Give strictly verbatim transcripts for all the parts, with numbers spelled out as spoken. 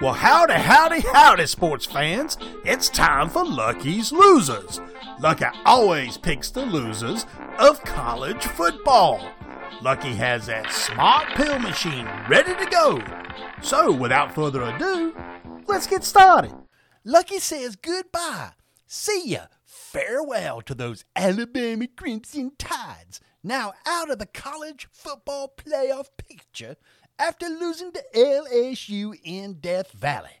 Well, howdy, howdy, howdy, sports fans. It's time for Lucky's Losers. Lucky always picks the losers of college football. Lucky has that smart pill machine ready to go. So, without further ado, let's get started. Lucky says goodbye, see ya, farewell to those Alabama Crimson Tides. Now out of the college football playoff picture, after losing to L S U in Death Valley.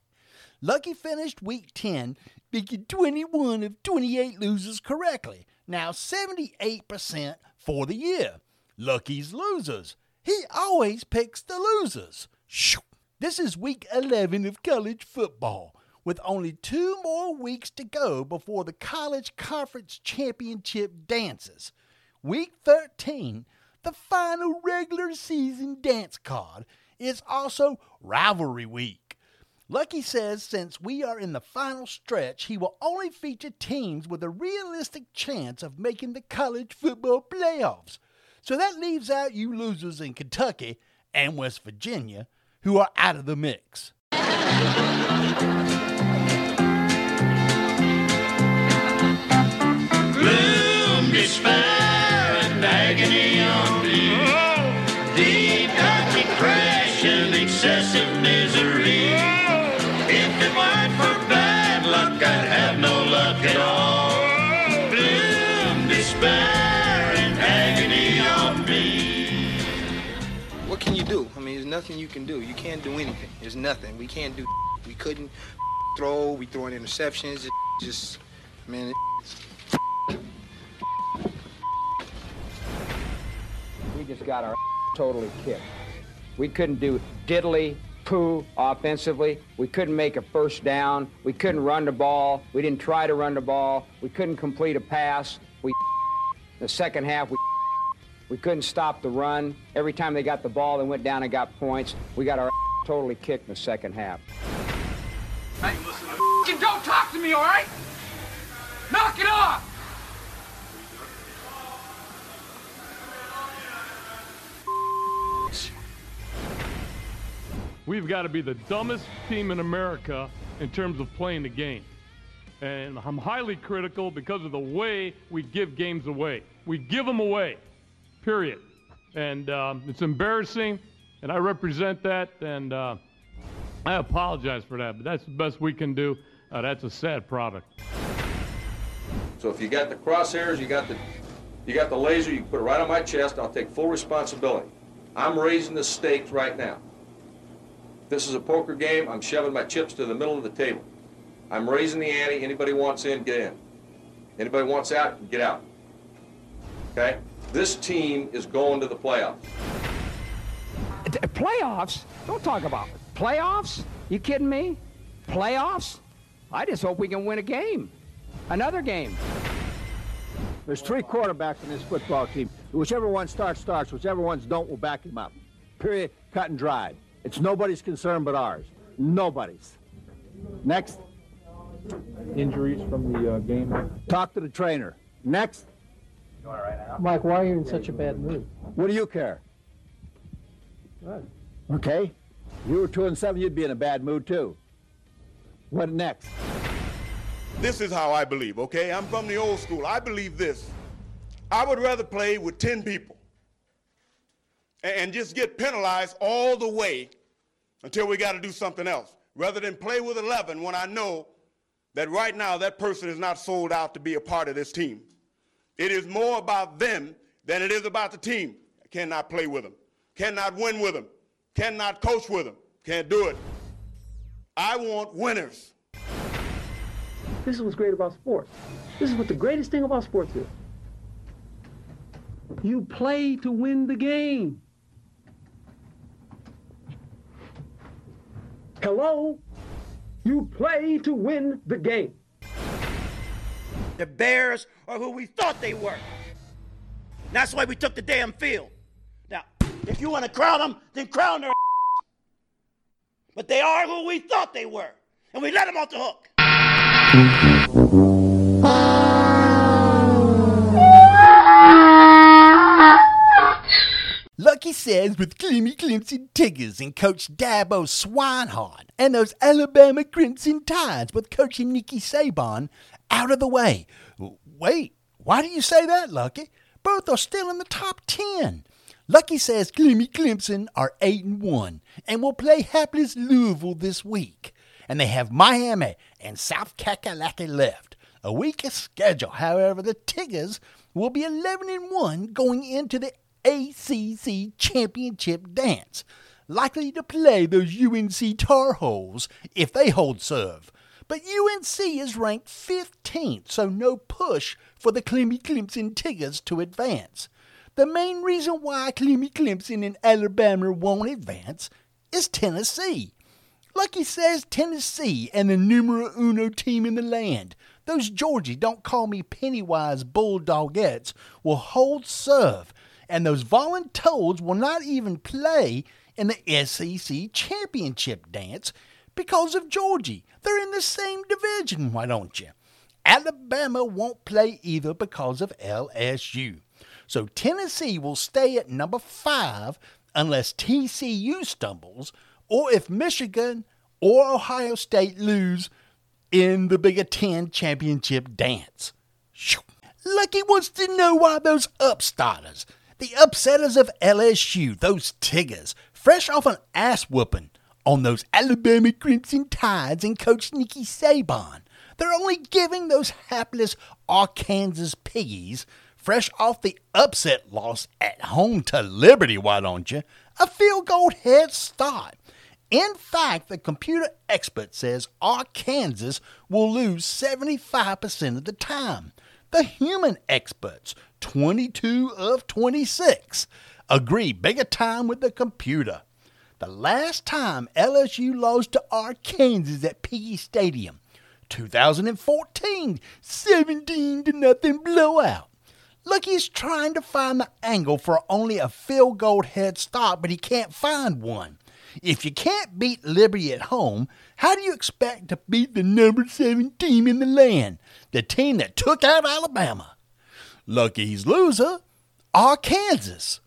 Lucky finished week ten, picking twenty-one of twenty-eight losers correctly, now seventy-eight percent for the year. Lucky's Losers. He always picks the losers. This is week eleven of college football, with only two more weeks to go before the college conference championship dances. Week thirteen, the final regular season dance card, is also rivalry week. Lucky says since we are in the final stretch, he will only feature teams with a realistic chance of making the college football playoffs. So that leaves out you losers in Kentucky and West Virginia, who are out of the mix. Gloom, despair, and agony on deep. Deep down the crash and excessive misery. If it weren't for bad luck, I'd have no luck at all. Gloom, despair, and agony on me. What can you do? I mean, there's nothing you can do. You can't do anything. There's nothing. We can't do. We couldn't throw. We throwing interceptions. It just, man. It We just got our totally kicked. We couldn't do diddly poo offensively. We couldn't make a first down. We couldn't run the ball. We didn't try to run the ball. We couldn't complete a pass. We the second half we we couldn't stop the run. Every time they got the ball, they went down and got points. We got our totally kicked in the second half. Hey, listen, you don't talk to me, all right? Knock it off! We've got to be the dumbest team in America in terms of playing the game. And I'm highly critical because of the way we give games away. We give them away, period. And um, it's embarrassing, and I represent that, and uh, I apologize for that, but that's the best we can do. Uh, that's a sad product. So if you got the crosshairs, you got the, you got the laser, you put it right on my chest, I'll take full responsibility. I'm raising the stakes right now. This is a poker game. I'm shoving my chips to the middle of the table. I'm raising the ante. Anybody wants in, get in. Anybody wants out, get out. Okay? This team is going to the playoffs. Playoffs? Don't talk about it. Playoffs? You kidding me? Playoffs? I just hope we can win a game. Another game. There's three quarterbacks in this football team. Whichever one starts, starts. Whichever ones don't, we'll back him up. Period. Cut and dry. It's nobody's concern but ours. Nobody's. Next. Injuries from the uh, game. Talk to the trainer. Next. You all right now? Mike, why are you in such a bad mood? What do you care? Good. Okay. If you were two and seven, you'd be in a bad mood too. What next? This is how I believe, okay? I'm from the old school. I believe this. I would rather play with ten people and just get penalized all the way until we got to do something else, rather than play with eleven when I know that right now that person is not sold out to be a part of this team. It is more about them than it is about the team. I cannot play with them, cannot win with them, cannot coach with them, can't do it. I want winners. This is what's great about sports. This is what the greatest thing about sports is. You play to win the game. Hello? You play to win the game. The Bears are who we thought they were. That's why we took the damn field. Now, if you want to crown them, then crown their ass. But they are who we thought they were, and we let them off the hook. says with Clemmy Clemson Tiggers and Coach Dabo Swinney and those Alabama Crimson Tides with Coach Nicky Saban out of the way. Wait, why do you say that, Lucky? Both are still in the top ten. Lucky says Clemmy Clemson are eight and one and will play hapless Louisville this week. And they have Miami and South Kakalaki left. A weaker schedule, however, the Tiggers will be eleven and one going into the A C C Championship dance, likely to play those U N C Tar Heels if they hold serve. But U N C is ranked fifteenth, so no push for the Clemmy Clemson Tiggers to advance. The main reason why Clemmy Clemson and Alabama won't advance is Tennessee. Lucky says Tennessee and the numero uno team in the land, those Georgie don't call me Pennywise bulldogettes, will hold serve, and those Voluntoads will not even play in the S E C Championship dance because of Georgie. They're in the same division, why don't you? Alabama won't play either because of L S U. So Tennessee will stay at number five unless T C U stumbles, or if Michigan or Ohio State lose in the Big Ten championship dance. Lucky wants to know why those upstarters, the upsetters of L S U, those Tiggers, fresh off an ass whooping on those Alabama Crimson Tides and Coach Nicky Saban, they're only giving those hapless Arkansas piggies, fresh off the upset loss at home to Liberty, why don't you, a field goal head start. In fact, the computer expert says Arkansas will lose seventy-five percent of the time. The human experts, twenty-two of twenty-six, agree bigger time with the computer. The last time L S U lost to Arkansas at P E Stadium, two thousand fourteen, seventeen to nothing blowout. Lucky's trying to find the angle for only a field goal head start, but he can't find one. If you can't beat Liberty at home, how do you expect to beat the number seven team in the land, the team that took out Alabama? Lucky's loser, Arkansas.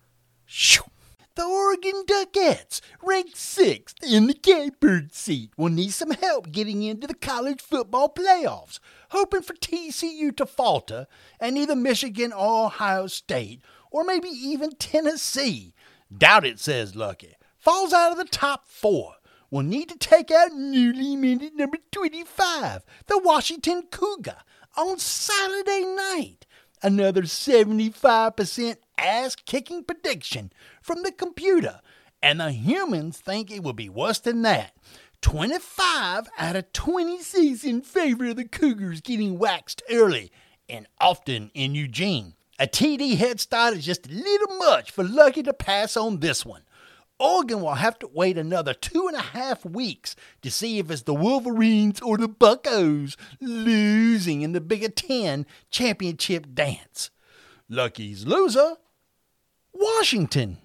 The Oregon Duckettes, ranked sixth in the catbird seat, will need some help getting into the college football playoffs, hoping for T C U to falter and either Michigan or Ohio State, or maybe even Tennessee. Doubt it, says Lucky. Falls out of the top four, will need to take out newly minted number twenty-five, the Washington Cougar, on Saturday night. Another seventy-five percent ass-kicking prediction from the computer, and the humans think it will be worse than that. twenty-five out of twenty-six in favor of the Cougars getting waxed early and often in Eugene. A T D head start is just a little much for Lucky to pass on this one. Oregon will have to wait another two and a half weeks to see if it's the Wolverines or the Buccos losing in the Big Ten championship dance. Lucky's loser, Washington.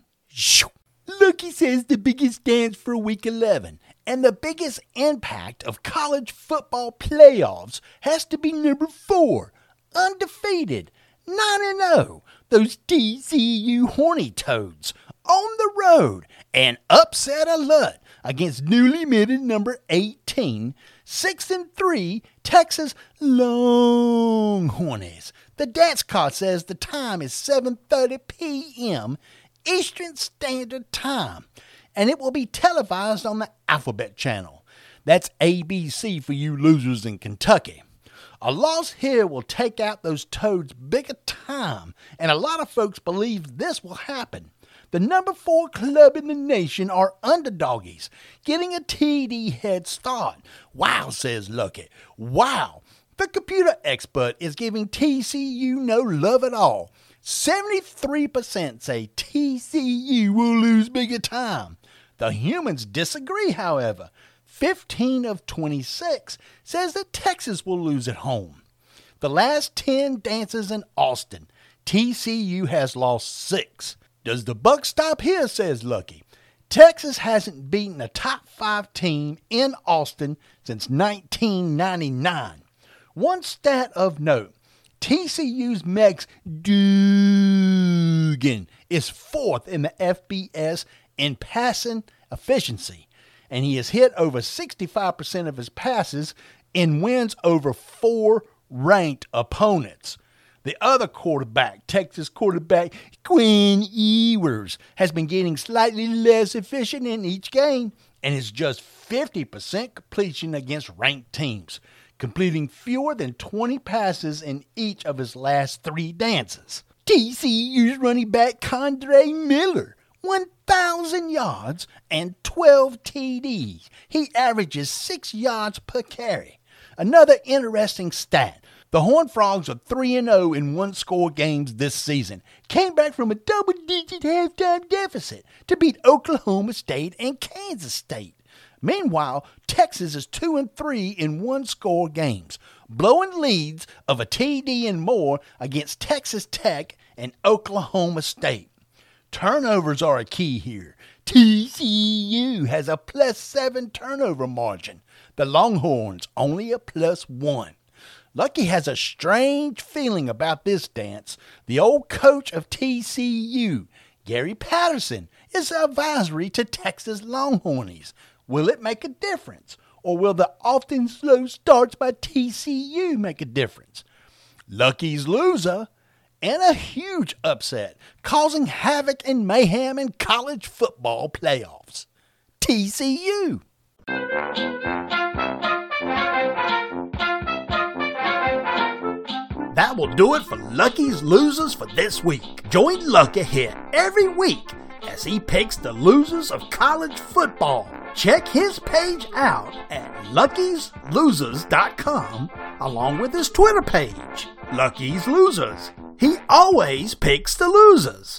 Lucky says the biggest dance for Week eleven and the biggest impact of college football playoffs has to be number four, undefeated, nine and oh, those T C U horny toads, on the road, and upset alert against newly minted number eighteen, six and three, Texas Longhorns. The dance card says the time is seven thirty p.m. Eastern Standard Time, and it will be televised on the Alphabet Channel. That's A B C for you losers in Kentucky. A loss here will take out those toads bigger time, and a lot of folks believe this will happen. The number four club in the nation are underdoggies, getting a T D head start. Wow, says Lucky. Wow. The computer expert is giving T C U no love at all. seventy-three percent say T C U will lose bigger time. The humans disagree, however. fifteen of twenty-six says that Texas will lose at home. The last ten dances in Austin, T C U has lost six. Does the buck stop here, says Lucky. Texas hasn't beaten a top five team in Austin since nineteen ninety-nine. One stat of note, T C U's Mex Dugan is fourth in the F B S in passing efficiency, and he has hit over sixty-five percent of his passes in wins over four ranked opponents. The other quarterback, Texas quarterback Quinn Ewers, has been getting slightly less efficient in each game and is just fifty percent completion against ranked teams, completing fewer than twenty passes in each of his last three dances. T C U's running back Kondre Miller, one thousand yards and twelve T Ds. He averages six yards per carry. Another interesting stat. The Horned Frogs are three and oh in one-score games this season. Came back from a double-digit halftime deficit to beat Oklahoma State and Kansas State. Meanwhile, Texas is two and three in one-score games, blowing leads of a T D and more against Texas Tech and Oklahoma State. Turnovers are a key here. T C U has a plus seven turnover margin. The Longhorns only a plus one. Lucky has a strange feeling about this dance. The old coach of T C U, Gary Patterson, is advisory to Texas Longhorns. Will it make a difference? Or will the often slow starts by T C U make a difference? Lucky's loser, and a huge upset, causing havoc and mayhem in college football playoffs. T C U. That will do it for Lucky's Losers for this week. Join Lucky here every week as he picks the losers of college football. Check his page out at Lucky's Losers dot com along with his Twitter page, Lucky's Losers. He always picks the losers.